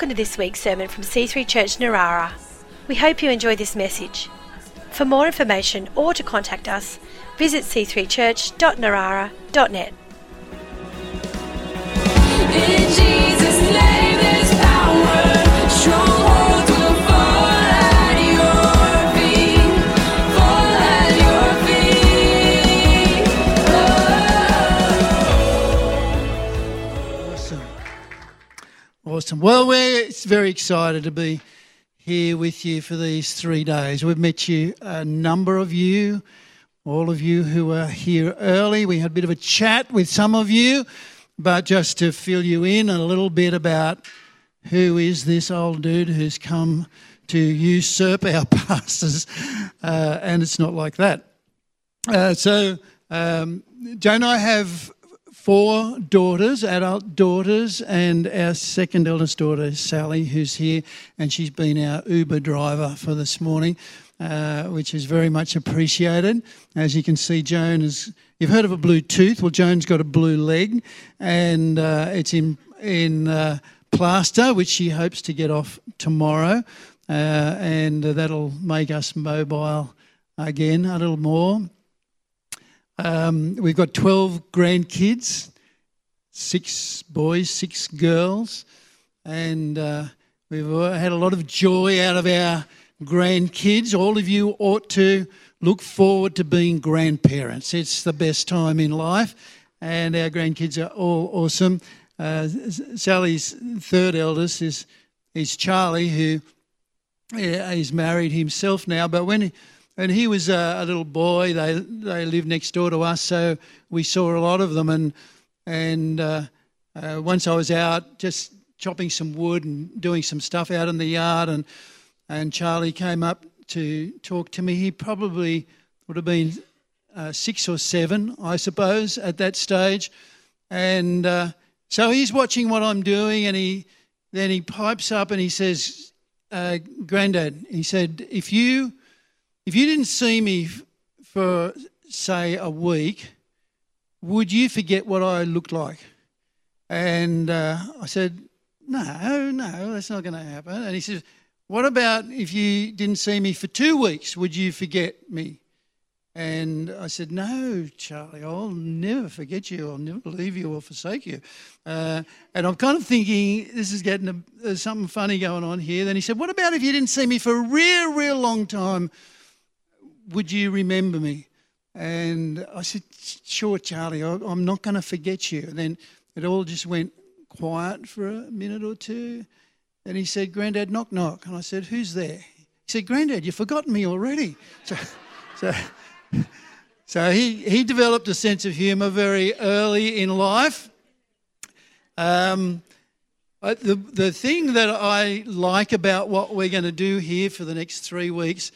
welcome to this week's sermon from C3 Church Narara. We hope you enjoy this message. For more information or to contact us, visit c3church.narara.net. In Jesus' name there's power, strongholds will fall at your feet, fall at your feet. Oh. Awesome. Well, we're very excited to be here with you for these 3 days. We've met you, a number of you, all of you who are here early. We had a bit of a chat with some of you, but just to fill you in a little bit about who is this old dude who's come to usurp our pastors, and it's not like that. Joan and I have four daughters, adult daughters, and our second eldest daughter is Sally, who's here, and she's been our Uber driver for this morning, which is very much appreciated. As you can see, Joan is... You've heard of a blue tooth. Well, Joan's got a blue leg, and it's in plaster, which she hopes to get off tomorrow, and that'll make us mobile again a little more. We've got 12 grandkids, 6 boys, 6 girls, and we've had a lot of joy out of our grandkids. All of you ought to look forward to being grandparents. It's the best time in life, and our grandkids are all awesome. Sally's third eldest is Charlie, who is married himself now, but when he was a little boy, they lived next door to us, so we saw a lot of them. And once I was out just chopping some wood and doing some stuff out in the yard, and Charlie came up to talk to me. He probably would have been 6 or 7, I suppose, at that stage. And so he's watching what I'm doing, and he pipes up and he says, "Granddad," he said, If you didn't see me for, say, a week, would you forget what I looked like?" And I said, no, that's not going to happen." And he says, "What about if you didn't see me for 2 weeks? Would you forget me?" And I said, "No, Charlie, I'll never forget you. I'll never leave you or forsake you." And I'm kind of thinking, this is getting there's something funny going on here. Then he said, "What about if you didn't see me for a real, real long time? Would you remember me?" And I said, "Sure, Charlie, I'm not going to forget you." And then it all just went quiet for a minute or two. And he said, "Granddad, knock, knock." And I said, "Who's there?" He said, "Granddad, you've forgotten me already." So he developed a sense of humour very early in life. The thing that I like about what we're going to do here for the next 3 weeks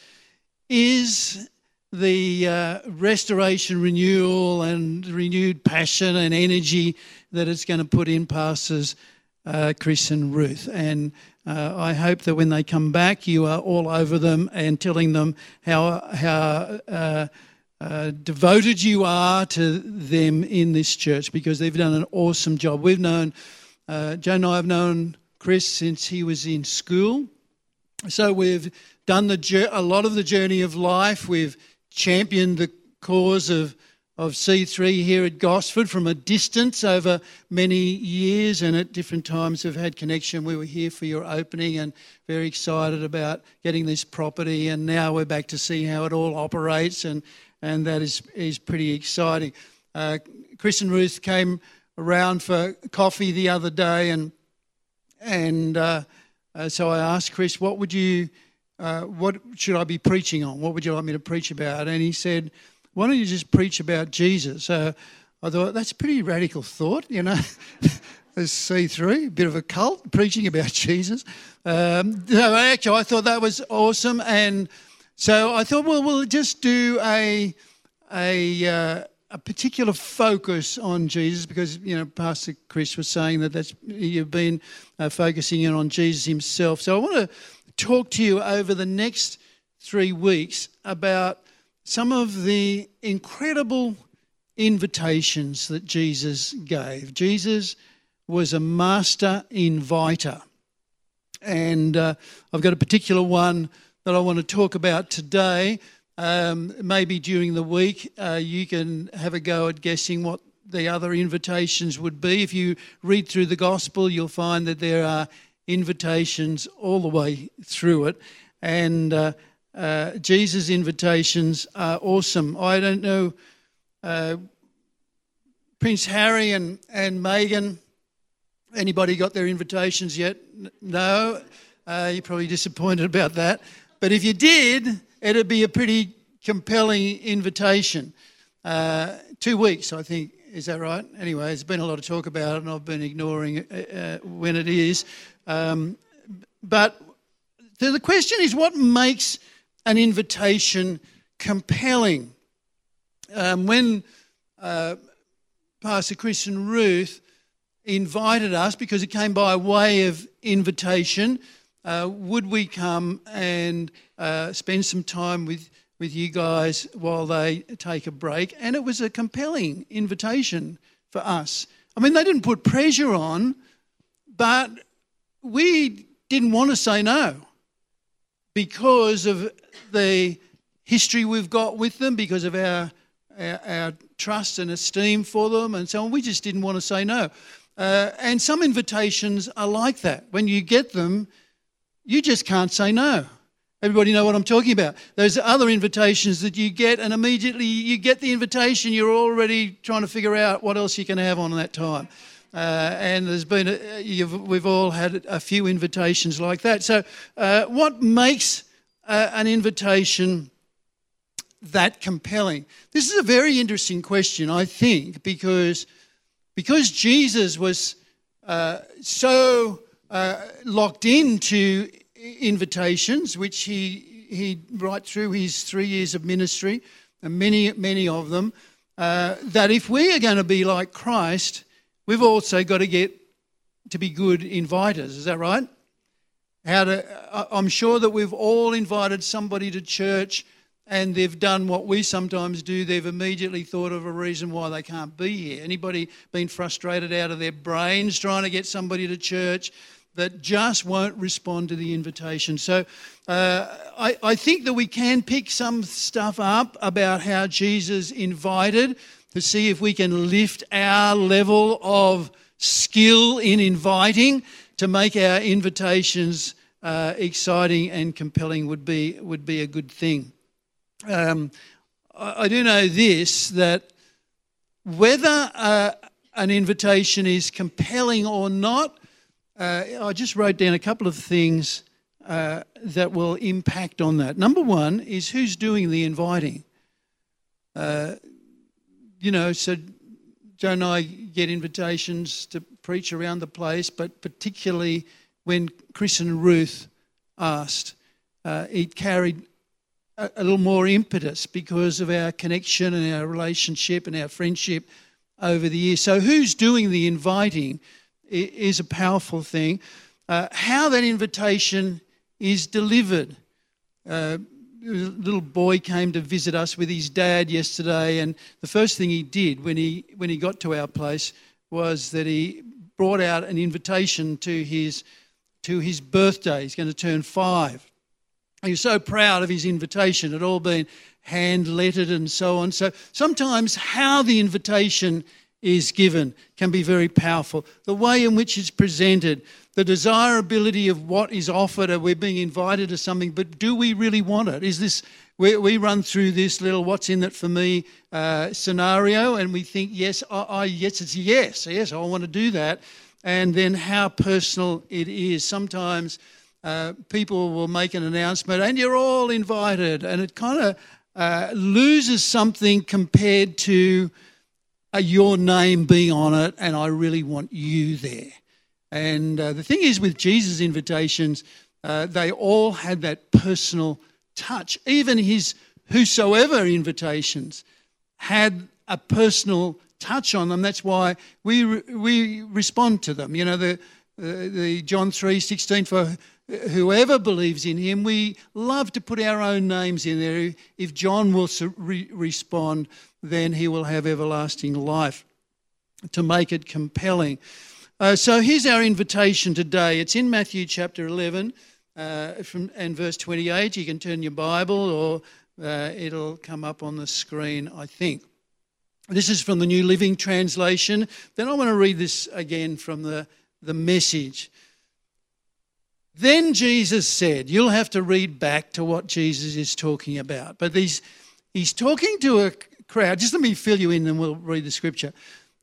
is the restoration, renewal and renewed passion and energy that it's going to put in pastors Chris and Ruth. And I hope that when they come back, you are all over them and telling them how devoted you are to them in this church, because they've done an awesome job. We've known, Joan and I have known Chris since he was in school. So we've done a lot of the journey of life. We've championed the cause of C3 here at Gosford from a distance over many years, and at different times have had connection. We were here for your opening and very excited about getting this property, and now we're back to see how it all operates, and that is pretty exciting. Chris and Ruth came around for coffee the other day, and so I asked Chris, what should I be preaching on? What would you like me to preach about? And he said, "Why don't you just preach about Jesus?" So I thought, that's a pretty radical thought, you know. There's C3, a bit of a cult, preaching about Jesus. Actually, I thought that was awesome. And so I thought, well, we'll just do a particular focus on Jesus, because, you know, Pastor Chris was saying that you've been focusing in on Jesus himself. So I want to talk to you over the next 3 weeks about some of the incredible invitations that Jesus gave. Jesus was a master inviter. and I've got a particular one that I want to talk about today. Maybe during the week you can have a go at guessing what the other invitations would be. If you read through the gospel, you'll find that there are invitations all the way through it. And Jesus' invitations are awesome. I don't know, Prince Harry and Meghan, anybody got their invitations yet? No? You're probably disappointed about that. But if you did, it'd be a pretty compelling invitation. 2 weeks, I think. Is that right? Anyway, there's been a lot of talk about it and I've been ignoring when it is. But the question is, what makes an invitation compelling? When Pastor Chris and Ruth invited us, because it came by way of invitation, would we come and spend some time with you guys while they take a break? And it was a compelling invitation for us. I mean, they didn't put pressure on, but we didn't want to say no because of the history we've got with them, because of our trust and esteem for them and so on. We just didn't want to say no. And some invitations are like that. When you get them, you just can't say no. Everybody know what I'm talking about. Those are other invitations that you get, and immediately you get the invitation, you're already trying to figure out what else you can have on that time. And there's been we've all had a few invitations like that. So what makes an invitation that compelling? This is a very interesting question, I think, because Jesus was so locked into invitations, which he right through his 3 years of ministry, and many of them, that if we are going to be like Christ, we've also got to get to be good inviters. Is that right? I'm sure that we've all invited somebody to church and they've done what we sometimes do. They've immediately thought of a reason why they can't be here. Anybody been frustrated out of their brains trying to get somebody to church that just won't respond to the invitation? So I think that we can pick some stuff up about how Jesus invited to see if we can lift our level of skill in inviting to make our invitations exciting and compelling would be a good thing. I do know this, that whether an invitation is compelling or not, I just wrote down a couple of things that will impact on that. Number one is who's doing the inviting. So Joan and I get invitations to preach around the place, but particularly when Chris and Ruth asked, it carried a little more impetus because of our connection and our relationship and our friendship over the years. So who's doing the inviting is a powerful thing. How that invitation is delivered. A little boy came to visit us with his dad yesterday, and the first thing he did when he got to our place was that he brought out an invitation to his birthday. He's going to turn 5. He was so proud of his invitation. It had all been hand-lettered and so on. So sometimes how the invitation is given can be very powerful. The way in which it's presented, the desirability of what is offered, or we're being invited to something, but do we really want it? Is this, we run through this little what's in it for me scenario, and we think, yes, I want to do that, and then how personal it is. Sometimes people will make an announcement, and you're all invited, and it kind of loses something compared to your name being on it, and I really want you there. And the thing is, with Jesus' invitations, they all had that personal touch. Even his whosoever invitations had a personal touch on them. That's why we respond to them. You know, the John 3:16, for whoever believes in him. We love to put our own names in there. If John will respond, then he will have everlasting life, to make it compelling. So here's our invitation today. It's in Matthew chapter 11 and verse 28. You can turn your Bible or it'll come up on the screen, I think. This is from the New Living Translation. Then I want to read this again from the Message. Then Jesus said, you'll have to read back to what Jesus is talking about. But he's talking to a crowd. Just let me fill you in and we'll read the scripture.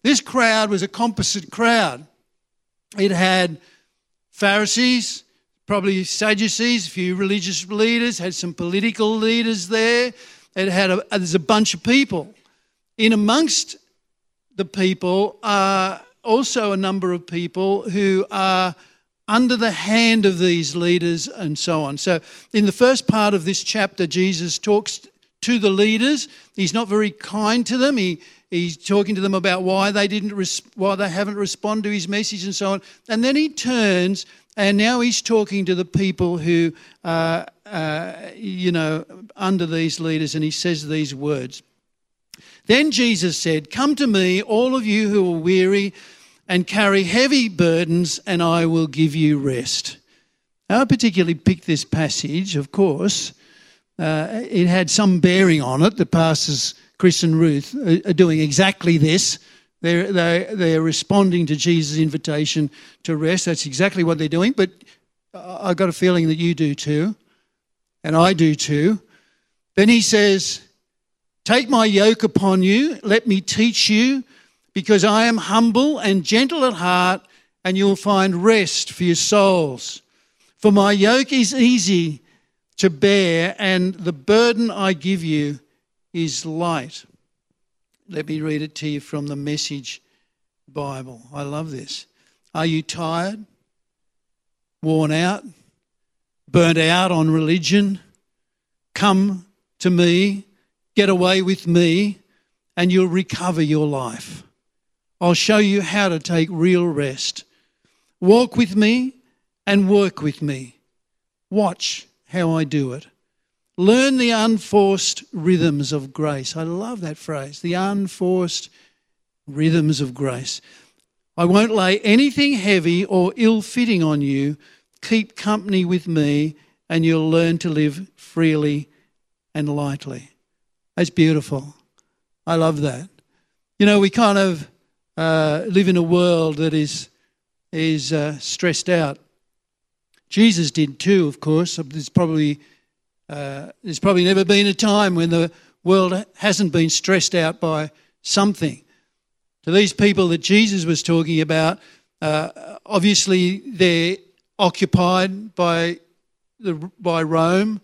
This crowd was a composite crowd. It had Pharisees, probably Sadducees, a few religious leaders, had some political leaders there. It had there's a bunch of people. In amongst the people are also a number of people who are under the hand of these leaders and so on. So in the first part of this chapter, Jesus talks to the leaders. He's not very kind to them. He's talking to them about why they haven't responded to his message and so on. And then he turns and now he's talking to the people who are, under these leaders, and he says these words. Then Jesus said, "Come to me, all of you who are weary and carry heavy burdens, and I will give you rest." Now, I particularly picked this passage, of course. It had some bearing on it. The pastors, Chris and Ruth, are doing exactly this. They're responding to Jesus' invitation to rest. That's exactly what they're doing. But I've got a feeling that you do too, and I do too. Then he says, "Take my yoke upon you. Let me teach you, because I am humble and gentle at heart, and you'll find rest for your souls. For my yoke is easy to bear, and the burden I give you is light." Let me read it to you from the Message Bible. I love this. Are you tired, worn out, burnt out on religion? Come to me, get away with me, and you'll recover your life. I'll show you how to take real rest. Walk with me and work with me. Watch how I do it. Learn the unforced rhythms of grace. I love that phrase, the unforced rhythms of grace. I won't lay anything heavy or ill-fitting on you. Keep company with me and you'll learn to live freely and lightly. That's beautiful. I love that. You know, we kind of live in a world that is stressed out. Jesus did too, of course. There's probably never been a time when the world hasn't been stressed out by something. To these people that Jesus was talking about, obviously they're occupied by Rome.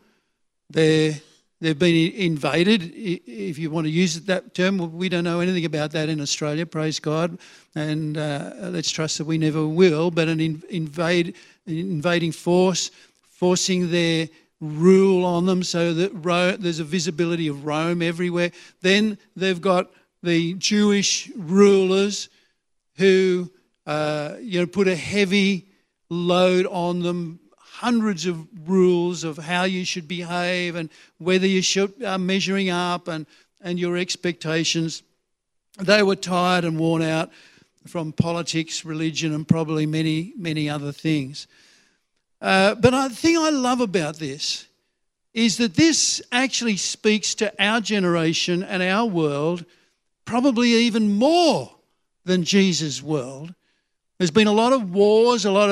They've been invaded, if you want to use that term. We don't know anything about that in Australia, praise God, and let's trust that we never will. But an invading force, forcing their rule on them so that there's a visibility of Rome everywhere. Then they've got the Jewish rulers who put a heavy load on them, hundreds of rules of how you should behave and whether you should measuring up and your expectations. They were tired and worn out from politics, religion, and probably many, many other things. But the thing I love about this is that this actually speaks to our generation and our world probably even more than Jesus' world. There's been a lot of wars, a lot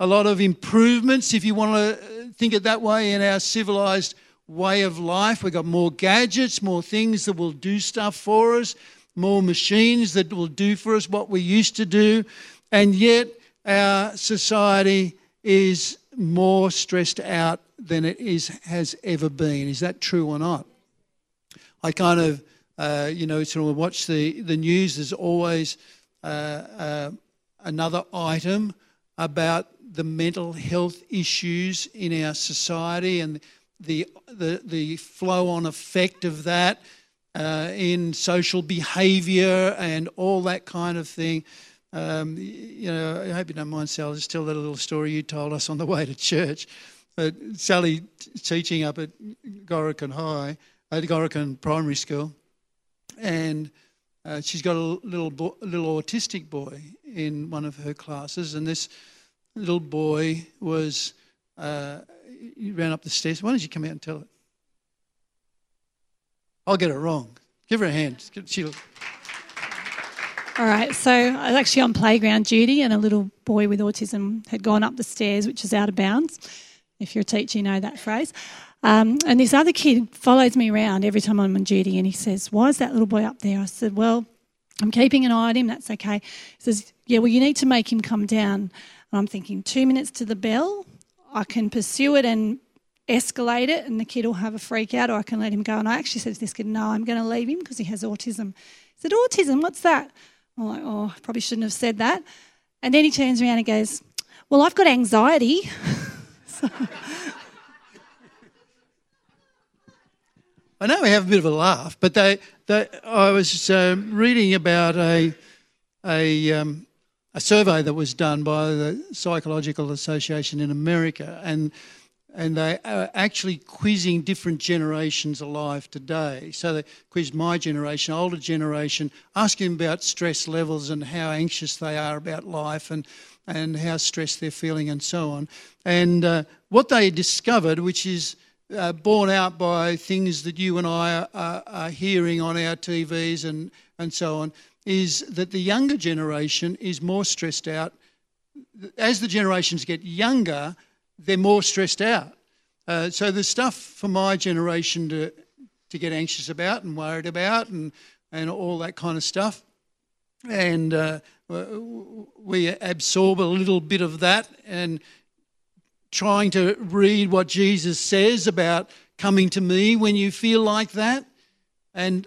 of improvements, if you want to think it that way, in our civilised way of life. We've got more gadgets, more things that will do stuff for us, more machines that will do for us what we used to do, and yet our society is more stressed out than it has ever been. Is that true or not? I kind of, sort of watch the news. There's always another item about the mental health issues in our society and the flow-on effect of that in social behaviour and all that kind of thing. I hope you don't mind, Sal, just tell that little story you told us on the way to church. But Sally teaching up at Gorican Primary School, and She's got a little autistic boy in one of her classes, and this little boy was, he ran up the stairs. Why don't you come out and tell it? I'll get it wrong. Give her a hand. She'll... All right, so I was actually on playground duty, and a little boy with autism had gone up the stairs, which is out of bounds. If you're a teacher, you know that phrase. And this other kid follows me around every time I'm on duty, and he says, why is that little boy up there? I said, well, I'm keeping an eye on him, that's okay. He says, yeah, well, you need to make him come down. And I'm thinking, 2 minutes to the bell, I can pursue it and escalate it and the kid will have a freak out, or I can let him go. And I actually said to this kid, no, I'm going to leave him because he has autism. He said, autism, what's that? I'm like, oh, I probably shouldn't have said that. And then he turns around and goes, well, I've got anxiety. So... I know we have a bit of a laugh, but I was reading about a survey that was done by the Psychological Association in America, and they are actually quizzing different generations alive today. So they quizzed my generation, older generation, asking about stress levels and how anxious they are about life and how stressed they're feeling and so on. And what they discovered, which is... borne out by things that you and I are hearing on our TVs and so on, is that the younger generation is more stressed out. As the generations get younger, they're more stressed out. So there's stuff for my generation to get anxious about and worried about and all that kind of stuff. And we absorb a little bit of that, and trying to read what Jesus says about coming to me when you feel like that, and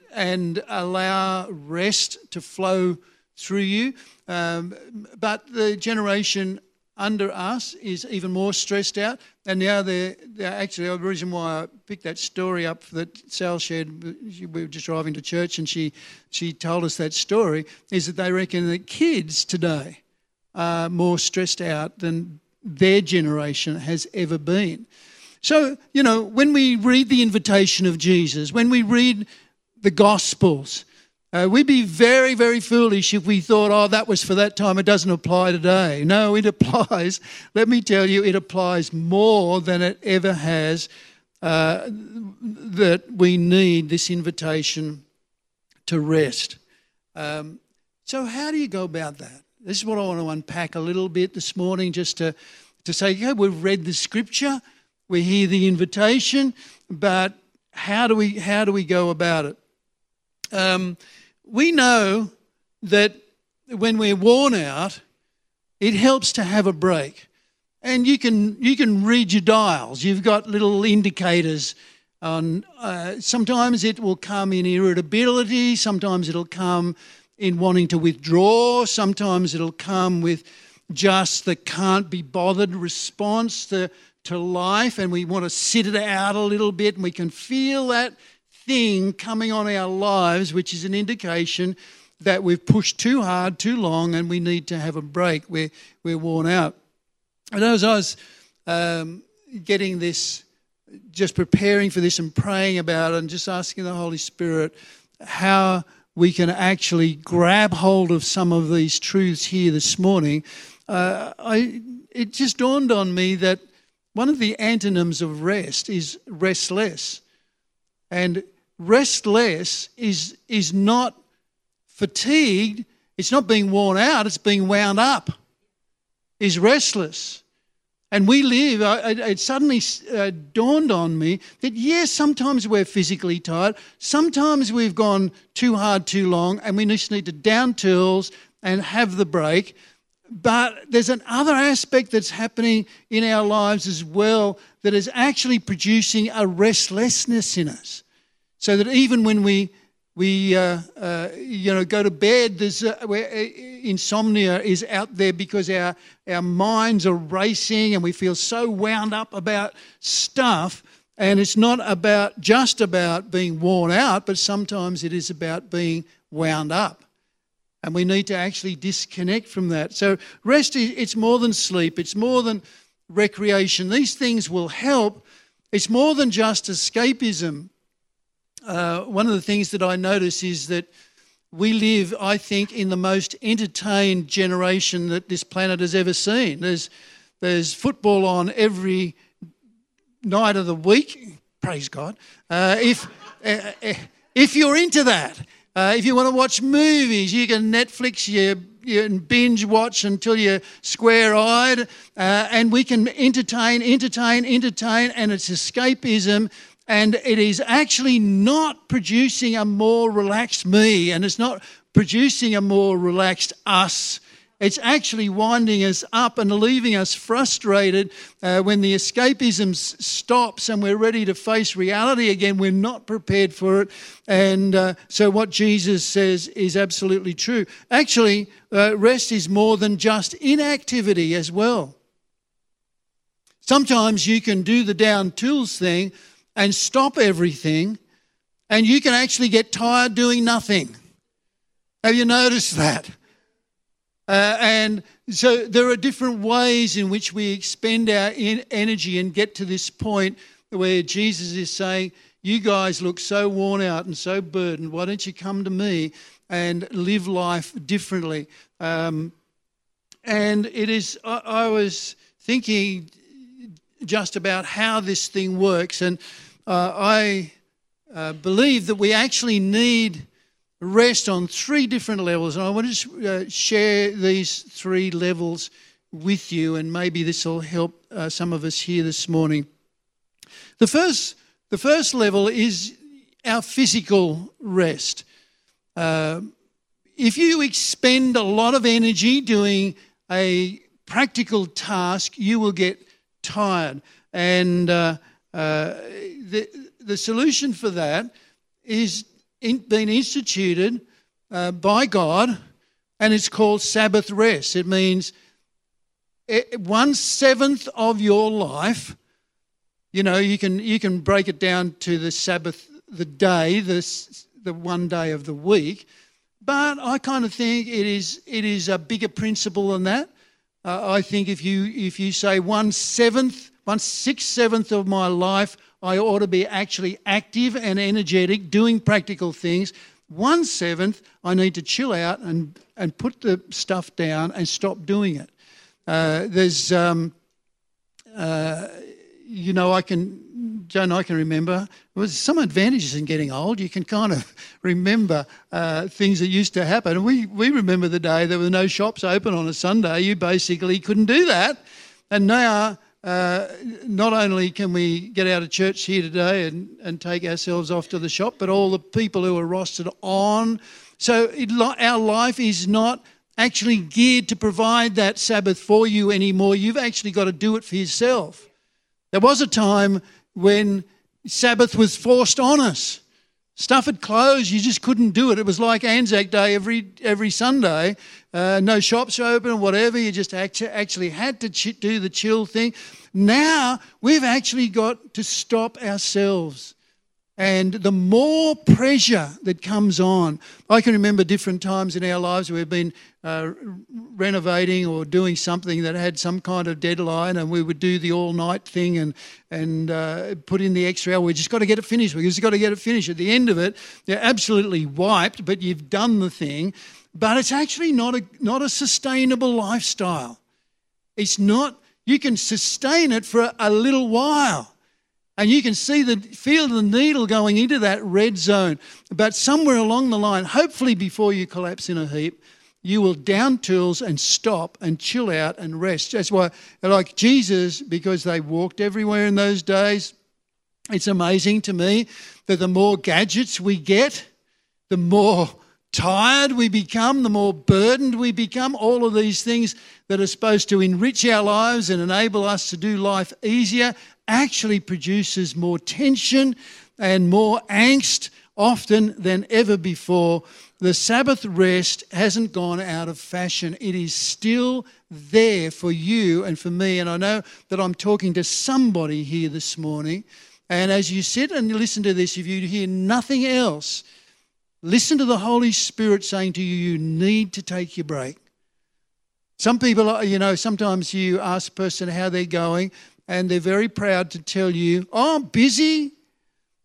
allow rest to flow through you. But the generation under us is even more stressed out. And now they're actually, the reason why I picked that story up that Sal shared, we were just driving to church and she told us that story, is that they reckon that kids today are more stressed out than their generation has ever been. So, you know, when we read the invitation of Jesus, when we read the Gospels, we'd be very, very foolish if we thought, oh, that was for that time, it doesn't apply today. No, it applies. Let me tell you, it applies more than it ever has, that we need this invitation to rest. So how do you go about that? This is what I want to unpack a little bit this morning, just to say, yeah, we've read the scripture, we hear the invitation, but how do we go about it? We know that when we're worn out, it helps to have a break, and you can read your dials. You've got little indicators. On sometimes it will come in irritability. Sometimes it'll come in wanting to withdraw. Sometimes it'll come with just the can't be bothered response to life, and we want to sit it out a little bit, and we can feel that thing coming on our lives, which is an indication that we've pushed too hard, too long, and we need to have a break. We're worn out. And as I was getting this, just preparing for this and praying about it and just asking the Holy Spirit how we can actually grab hold of some of these truths here this morning, it just dawned on me that one of the antonyms of rest is restless. And restless is not fatigued, it's not being worn out, it's being wound up, is restless. And we live, it suddenly dawned on me that, yes, sometimes we're physically tired. Sometimes we've gone too hard, too long, and we just need to down tools and have the break. But there's another aspect that's happening in our lives as well that is actually producing a restlessness in us. So that even when we go to bed, there's insomnia is out there because our minds are racing and we feel so wound up about stuff, and it's not about just about being worn out, but sometimes it is about being wound up, and we need to actually disconnect from that. So rest is, it's more than sleep, it's more than recreation. These things will help. It's more than just escapism. One of the things that I notice is that we live, I think, in the most entertained generation that this planet has ever seen. There's football on every night of the week, praise God. If you're into that, if you want to watch movies, you can Netflix, you can binge watch until you're square-eyed, and we can entertain, and it's escapism. And it is actually not producing a more relaxed me, and it's not producing a more relaxed us. It's actually winding us up and leaving us frustrated. When the escapism stops and we're ready to face reality again, we're not prepared for it. And so what Jesus says is absolutely true. Actually, rest is more than just inactivity as well. Sometimes you can do the down tools thing and stop everything, and you can actually get tired doing nothing. Have you noticed that? And so there are different ways in which we expend our energy and get to this point where Jesus is saying, you guys look so worn out and so burdened, why don't you come to me and live life differently? And it is, I was thinking just about how this thing works, and I believe that we actually need rest on three different levels, and I want to share these three levels with you, and maybe this will help some of us here this morning. The first level is our physical rest. If you expend a lot of energy doing a practical task, you will get tired, and the solution for that is been instituted by God, and it's called Sabbath rest. It means 1/7 of your life. You know, you can break it down to the Sabbath, the day, the one day of the week, but I kind of think it is a bigger principle than that. I think if you say 1/6 of my life, I ought to be actually active and energetic, doing practical things. 1/7, I need to chill out and put the stuff down and stop doing it. Joan, I can remember, there was some advantages in getting old. You can kind of remember things that used to happen. And we remember the day there were no shops open on a Sunday. You basically couldn't do that. And now, not only can we get out of church here today and take ourselves off to the shop, but all the people who are rostered on. So our life is not actually geared to provide that Sabbath for you anymore. You've actually got to do it for yourself. There was a time when Sabbath was forced on us. Stuff had closed, you just couldn't do it. It was like Anzac Day every Sunday. No shops open, whatever, you just actually had to do the chill thing. Now we've actually got to stop ourselves. And the more pressure that comes on, I can remember different times in our lives we've been renovating or doing something that had some kind of deadline, and we would do the all-night thing and put in the extra hour. We just got to get it finished. We just got to get it finished. At the end of it, you're absolutely wiped, but you've done the thing. But it's actually not a sustainable lifestyle. It's not. You can sustain it for a little while. And you can feel the needle going into that red zone. But somewhere along the line, hopefully before you collapse in a heap, you will down tools and stop and chill out and rest. That's why, like Jesus, because they walked everywhere in those days, it's amazing to me that the more gadgets we get, the more tired we become, the more burdened we become. All of these things that are supposed to enrich our lives and enable us to do life easier actually produces more tension and more angst often than ever before. The Sabbath rest hasn't gone out of fashion. It is still there for you and for me. And I know that I'm talking to somebody here this morning. And as you sit and listen to this, if you hear nothing else, listen to the Holy Spirit saying to you, you need to take your break. Some people, you know, sometimes you ask a person how they're going, and they're very proud to tell you, oh, busy,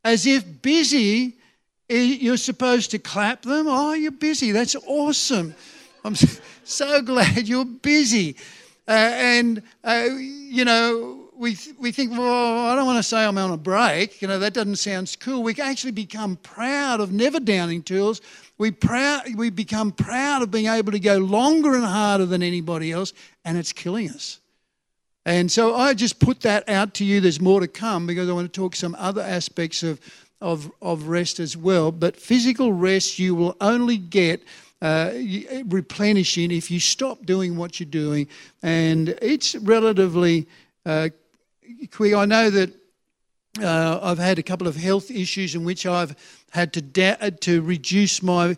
as if busy You're supposed to clap them? Oh, you're busy. That's awesome. I'm so glad you're busy. You know, we think, well, I don't want to say I'm on a break. You know, that doesn't sound cool. We actually become proud of never downing tools. We become proud of being able to go longer and harder than anybody else, and it's killing us. And so I just put that out to you. There's more to come because I want to talk some other aspects of rest as well. But physical rest you will only get replenishing if you stop doing what you're doing. And it's relatively quick. I know that I've had a couple of health issues in which I've had to reduce my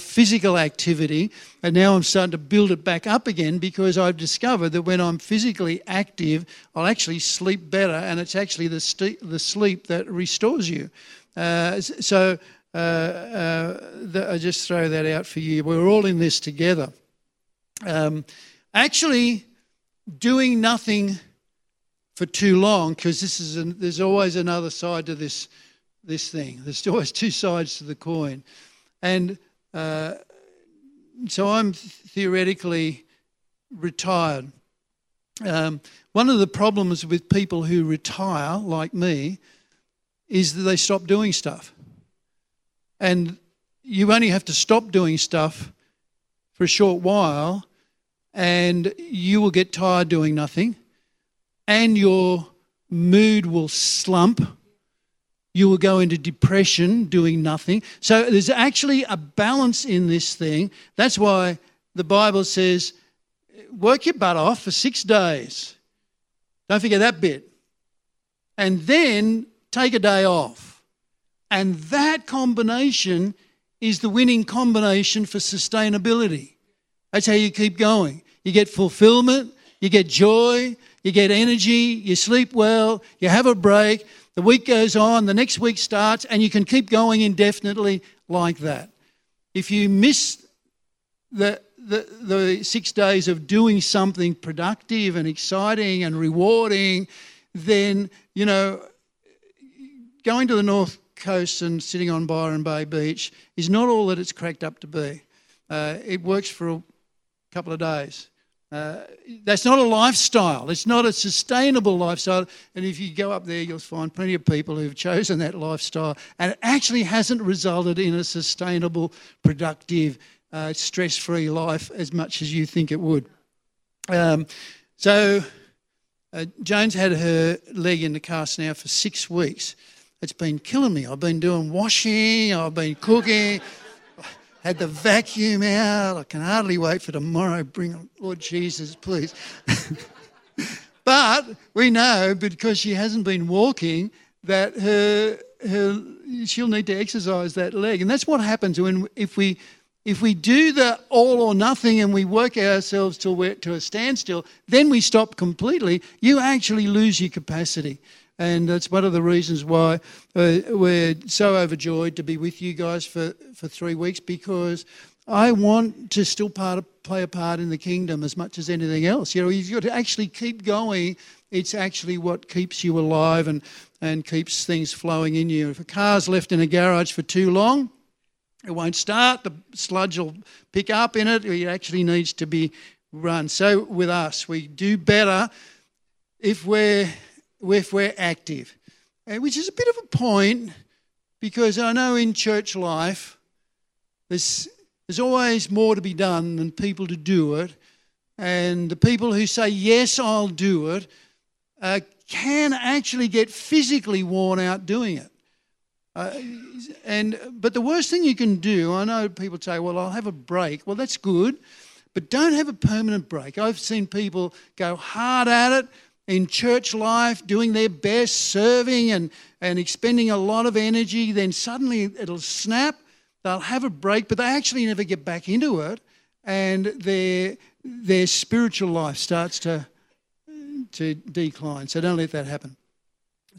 physical activity, and now I'm starting to build it back up again because I've discovered that when I'm physically active, I'll actually sleep better, and it's actually the sleep that restores you. I just throw that out for you. We're all in this together. Actually, doing nothing for too long, because there's always another side to this thing. There's always two sides to the coin, and so I'm theoretically retired. One of the problems with people who retire, like me, is that they stop doing stuff. And you only have to stop doing stuff for a short while, and you will get tired doing nothing, and your mood will slump. You will go into depression doing nothing. So there's actually a balance in this thing. That's why the Bible says, work your butt off for 6 days. Don't forget that bit. And then take a day off. And that combination is the winning combination for sustainability. That's how you keep going. You get fulfillment, you get joy, you get energy, you sleep well, you have a break. The week goes on, the next week starts, and you can keep going indefinitely like that. If you miss the 6 days of doing something productive and exciting and rewarding, then, you know, going to the North Coast and sitting on Byron Bay Beach is not all that it's cracked up to be. It works for a couple of days. That's not a lifestyle. It's not a sustainable lifestyle. And if you go up there, you'll find plenty of people who've chosen that lifestyle, and it actually hasn't resulted in a sustainable, productive, stress-free life as much as you think it would. Joan's had her leg in the cast now for 6 weeks. It's been killing me. I've been doing washing. I've been cooking. Had the vacuum out. I can hardly wait for tomorrow. Bring on, Lord Jesus, please. But we know, because she hasn't been walking, that she'll need to exercise that leg. And that's what happens when if we do the all or nothing and we work ourselves to a standstill, then we stop completely. You actually lose your capacity. And that's one of the reasons why we're so overjoyed to be with you guys for 3 weeks, because I want to still play a part in the kingdom as much as anything else. You know, you've got to actually keep going. It's actually what keeps you alive and keeps things flowing in you. If a car's left in a garage for too long, it won't start. The sludge will pick up in it. It actually needs to be run. So with us, we do better if we're active, which is a bit of a point, because I know in church life there's always more to be done than people to do it, and the people who say, yes, I'll do it, can actually get physically worn out doing it. But the worst thing you can do, I know people say, well, I'll have a break. Well, that's good, but don't have a permanent break. I've seen people go hard at it, in church life, doing their best, serving and expending a lot of energy, then suddenly it'll snap, they'll have a break, but they actually never get back into it, and their spiritual life starts to decline. So don't let that happen.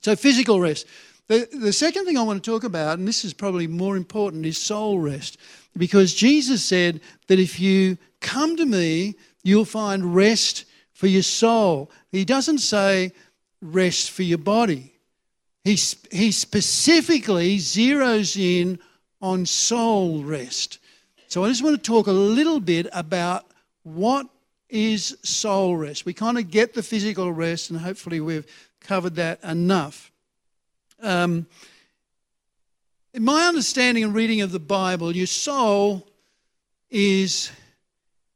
So physical rest. The second thing I want to talk about, and this is probably more important, is soul rest, because Jesus said that if you come to me, you'll find rest for your soul. He doesn't say rest for your body. He specifically zeroes in on soul rest. So I just want to talk a little bit about what is soul rest. We kind of get the physical rest, and hopefully we've covered that enough. In my understanding and reading of the Bible, your soul is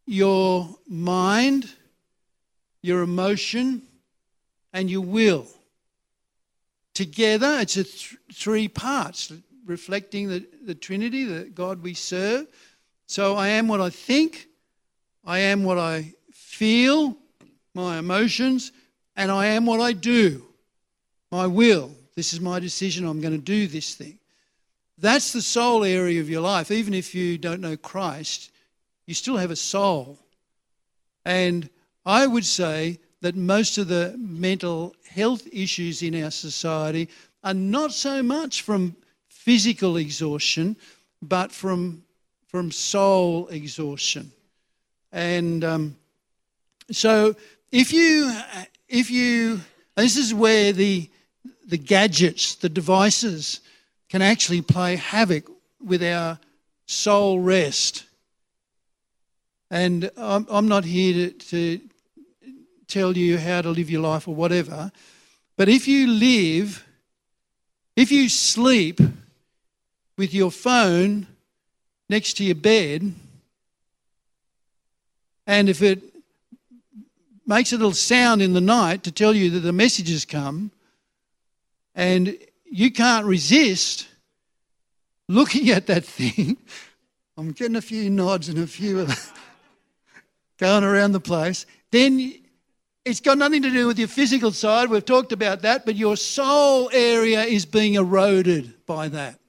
your mind, your emotion, and your will. Together, it's a three parts, reflecting the Trinity, the God we serve. So I am what I think, I am what I feel, my emotions, and I am what I do, my will. This is my decision, I'm going to do this thing. That's the soul area of your life. Even if you don't know Christ, you still have a soul. And I would say that most of the mental health issues in our society are not so much from physical exhaustion, but from soul exhaustion. And so if you, this is where the gadgets, the devices, can actually play havoc with our soul rest. And I'm not here to tell you how to live your life or whatever, but if you sleep with your phone next to your bed, and if it makes a little sound in the night to tell you that the message has come, and you can't resist looking at that thing. I'm getting a few nods and a few going around the place. Then it's got nothing to do with your physical side. We've talked about that, but your soul area is being eroded by that.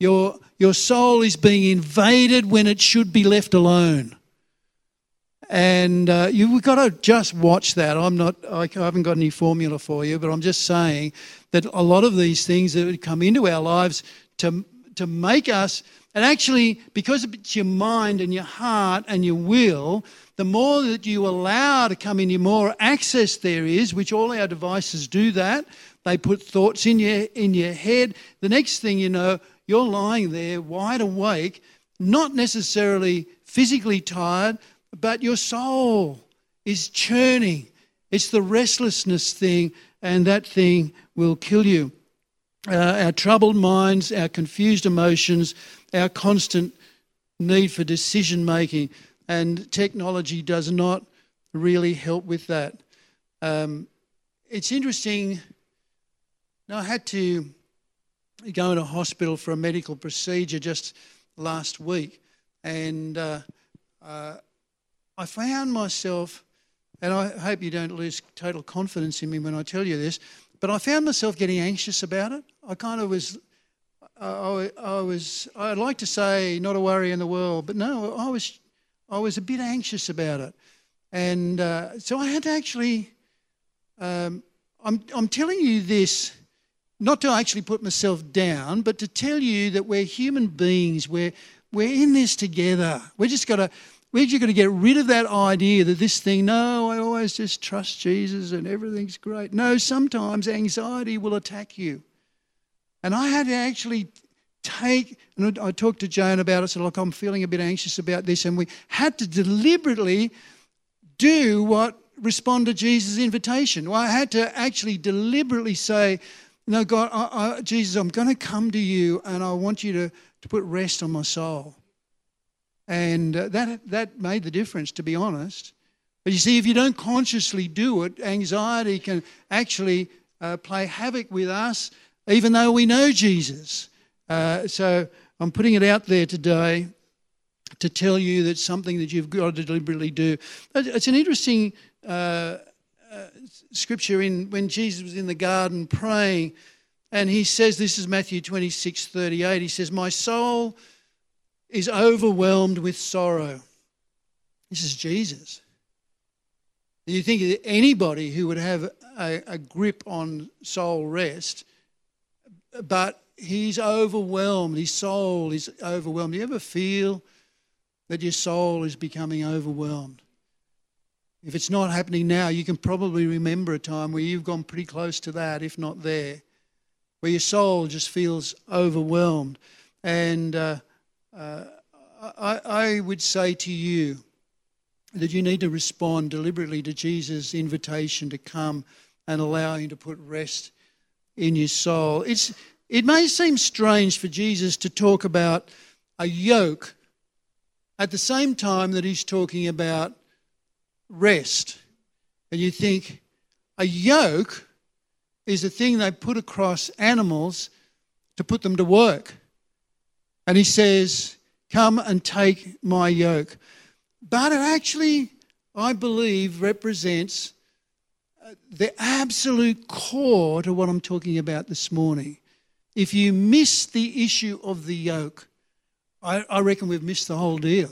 Your soul is being invaded when it should be left alone. And you've got to just watch that. I haven't got any formula for you, but I'm just saying that a lot of these things that would come into our lives to make us, and actually because it's your mind and your heart and your will, the more that you allow to come in, the more access there is, which all our devices do that. They put thoughts in your head. The next thing you know, you're lying there wide awake, not necessarily physically tired, but your soul is churning. It's the restlessness thing, and that thing will kill you. Our troubled minds, our confused emotions, our constant need for decision-making, and technology does not really help with that. It's interesting. Now, I had to go into hospital for a medical procedure just last week, and I found myself, and I hope you don't lose total confidence in me when I tell you this, but I found myself getting anxious about it. I kind of was, I'd like to say not a worry in the world, but no, I was a bit anxious about it. And so I had to actually, I'm telling you this, not to actually put myself down, but to tell you that we're human beings, we're in this together. We're just going to get rid of that idea that this thing, no, I always just trust Jesus and everything's great. No, sometimes anxiety will attack you. And I had to actually and I talked to Joan about it, so like I'm feeling a bit anxious about this, and we had to deliberately respond to Jesus' invitation. Well, I had to actually deliberately say, no, God, Jesus, I'm going to come to you and I want you to put rest on my soul. And that made the difference, to be honest. But you see, if you don't consciously do it, anxiety can actually play havoc with us, even though we know Jesus. So I'm putting it out there today to tell you that something that you've got to deliberately do. It's an interesting scripture when Jesus was in the garden praying, and he says, this is Matthew 26:38. He says, my soul is overwhelmed with sorrow. This is Jesus. Do you think that anybody who would have a grip on soul rest, but he's overwhelmed, his soul is overwhelmed. Do you ever feel that your soul is becoming overwhelmed? If it's not happening now, you can probably remember a time where you've gone pretty close to that, if not there, where your soul just feels overwhelmed. And I would say to you that you need to respond deliberately to Jesus' invitation to come and allow him to put rest in your soul. It may seem strange for Jesus to talk about a yoke at the same time that he's talking about rest. And you think, a yoke is a thing they put across animals to put them to work. And he says, come and take my yoke. But it actually, I believe, represents the absolute core to what I'm talking about this morning. If you miss the issue of the yoke, I reckon we've missed the whole deal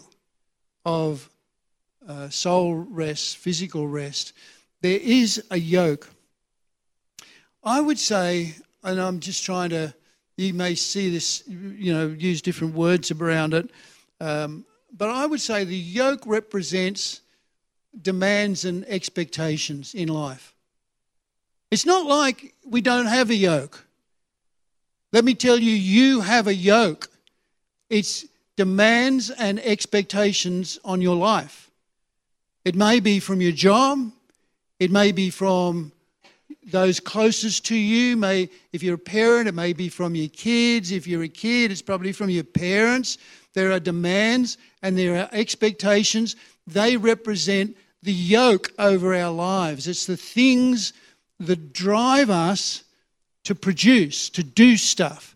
of soul rest, physical rest. There is a yoke. I would say, and I'm just trying to, you may see this, you know, use different words around it, but I would say the yoke represents demands and expectations in life. It's not like we don't have a yoke. Let me tell you, you have a yoke. It's demands and expectations on your life. It may be from your job. It may be from those closest to you. If you're a parent, it may be from your kids. If you're a kid, it's probably from your parents. There are demands and there are expectations. They represent the yoke over our lives. It's the things that drive us to produce, to do stuff.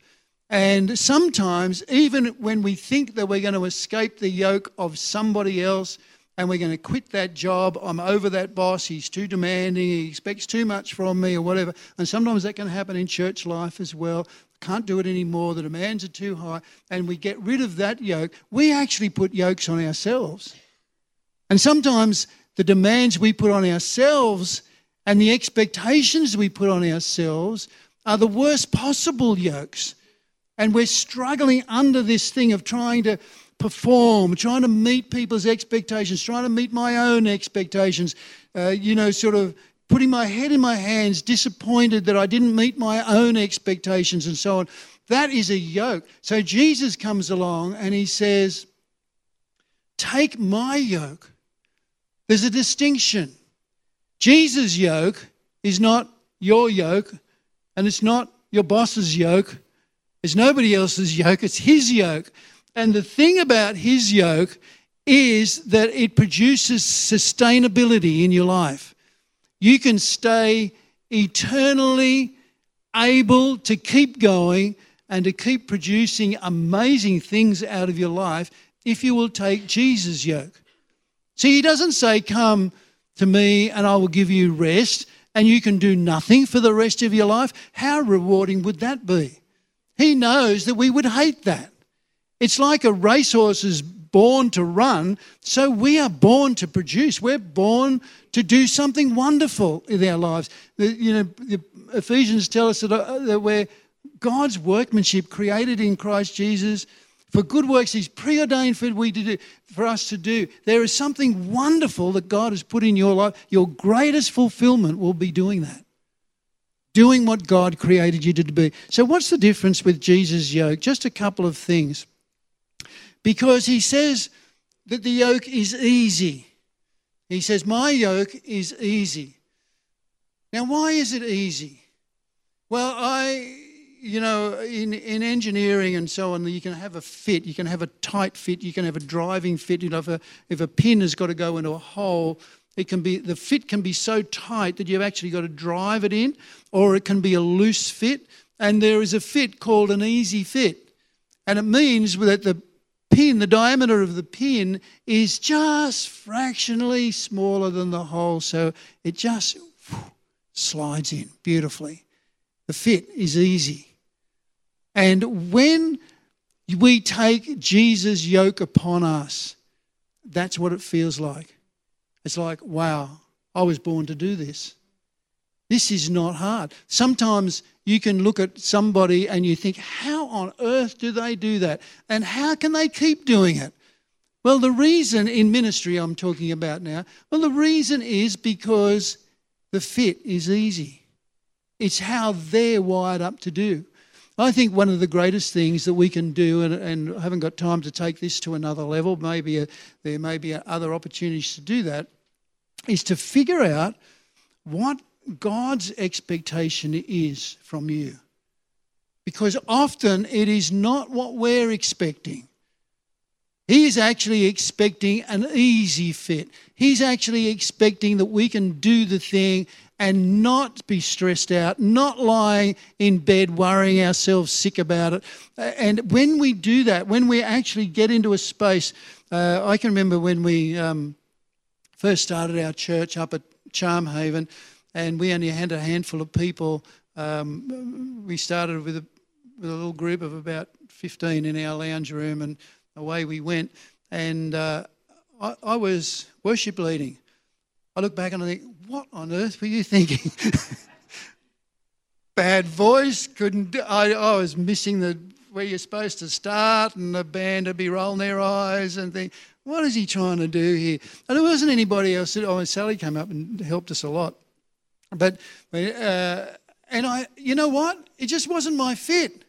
And sometimes, even when we think that we're going to escape the yoke of somebody else and we're going to quit that job, I'm over that boss, he's too demanding, he expects too much from me or whatever, and sometimes that can happen in church life as well. Can't do it anymore, the demands are too high, and we get rid of that yoke. We actually put yokes on ourselves. And sometimes the demands we put on ourselves and the expectations we put on ourselves are the worst possible yokes. And we're struggling under this thing of trying to perform, trying to meet people's expectations, trying to meet my own expectations, sort of putting my head in my hands, disappointed that I didn't meet my own expectations and so on. That is a yoke. So Jesus comes along and he says, take my yoke. There's a distinction. Jesus' yoke is not your yoke and it's not your boss's yoke. It's nobody else's yoke. It's his yoke. And the thing about his yoke is that it produces sustainability in your life. You can stay eternally able to keep going and to keep producing amazing things out of your life if you will take Jesus' yoke. See, he doesn't say, come to me and I will give you rest and you can do nothing for the rest of your life. How rewarding would that be? He knows that we would hate that. It's like a racehorse is born to run, so we are born to produce. We're born to do something wonderful in our lives. The Ephesians tell us that we're God's workmanship created in Christ Jesus for good works he's preordained for us to do. There is something wonderful that God has put in your life. Your greatest fulfillment will be doing that, doing what God created you to be. So what's the difference with Jesus' yoke? Just a couple of things. Because he says that the yoke is easy. He says, my yoke is easy. Now, why is it easy? Well, in engineering and so on, you can have a fit, you can have a tight fit, you can have a driving fit. If a pin has got to go into a hole, the fit can be so tight that you've actually got to drive it in, or it can be a loose fit. And there is a fit called an easy fit. And it means that the diameter of the pin is just fractionally smaller than the hole, so it just slides in beautifully. The fit is easy. And when we take Jesus' yoke upon us, that's what it feels like. It's like, wow, I was born to do this. This is not hard. Sometimes you can look at somebody and you think, how on earth do they do that? And how can they keep doing it? Well, the reason in ministry I'm talking about now, the reason is because the fit is easy. It's how they're wired up to do. I think one of the greatest things that we can do, and I haven't got time to take this to another level, maybe there may be other opportunities to do that, is to figure out what God's expectation is from you. Because often it is not what we're expecting. He's actually expecting an easy fit. He's actually expecting that we can do the thing and not be stressed out, not lying in bed worrying ourselves sick about it. And when we do that, when we actually get into a space, I can remember when we first started our church up at Charmhaven, and we only had a handful of people. We started with a little group of about 15 in our lounge room, and away we went. And I was worship leading. I look back and I think, what on earth were you thinking? Bad voice, I was missing where you're supposed to start, and the band would be rolling their eyes and think, what is he trying to do here? And there wasn't anybody else. Sally came up and helped us a lot. But you know what? It just wasn't my fit.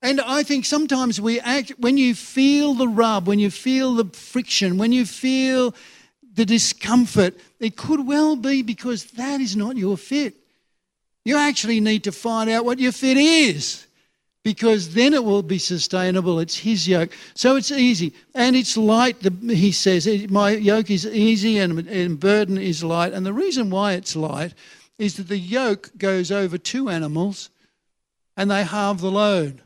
And I think sometimes we act, when you feel the rub, when you feel the friction, when you feel the discomfort, it could well be because that is not your fit. You actually need to find out what your fit is, because then it will be sustainable. It's his yoke. So it's easy and it's light, he says. My yoke is easy and burden is light. And the reason why it's light is that the yoke goes over two animals and they halve the load.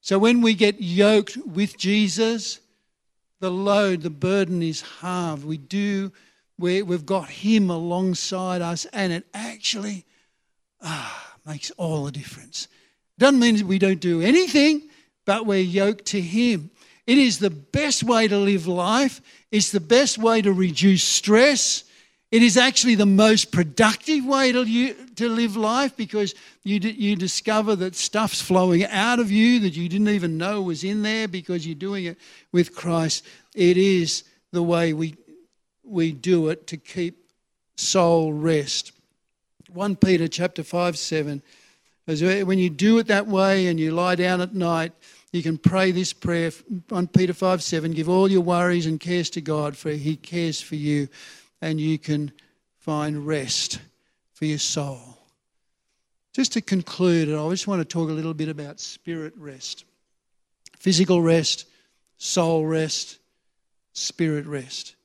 So when we get yoked with Jesus, the load, the burden is halved. We've got him alongside us, and it actually makes all the difference. Doesn't mean that we don't do anything, but we're yoked to him. It is the best way to live life. It's the best way to reduce stress. It is actually the most productive way to live life, because you discover that stuff's flowing out of you that you didn't even know was in there because you're doing it with Christ. It is the way we do it to keep soul rest. 1 Peter chapter 5:7, when you do it that way and you lie down at night, you can pray this prayer. 1 Peter 5:7, give all your worries and cares to God, for he cares for you. And you can find rest for your soul. Just to conclude, I just want to talk a little bit about spirit rest. Physical rest, soul rest, spirit rest.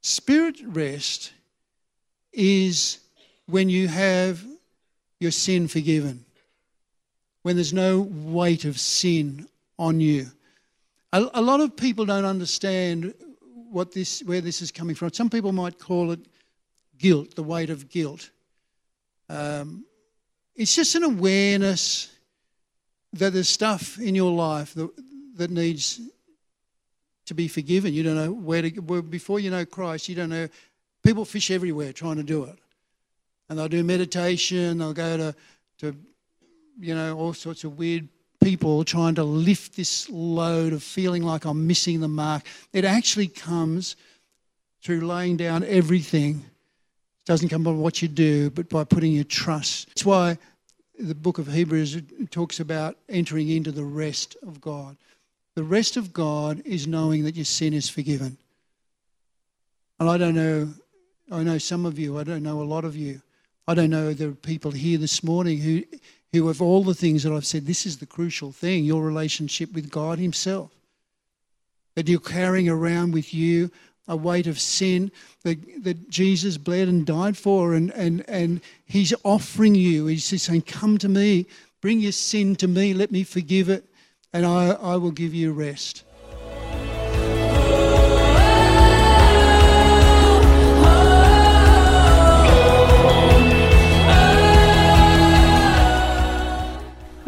Spirit rest is when you have your sin forgiven, when there's no weight of sin on you. A lot of people don't understand where this is coming from. Some people might call it guilt, the weight of guilt. It's just an awareness that there's stuff in your life that needs to be forgiven. You don't know before you know Christ, you don't know. People fish everywhere trying to do it. And they'll do meditation, they'll go to all sorts of weird people trying to lift this load of feeling like I'm missing the mark. It actually comes through laying down everything. It doesn't come by what you do, but by putting your trust. That's why the book of Hebrews talks about entering into the rest of God. The rest of God is knowing that your sin is forgiven. And I know some of you, I don't know a lot of you. I don't know, there are people here this morning who of all the things that I've said, this is the crucial thing, your relationship with God himself. That you're carrying around with you a weight of sin that Jesus bled and died for, and he's offering you, he's just saying, come to me, bring your sin to me, let me forgive it, and I will give you rest.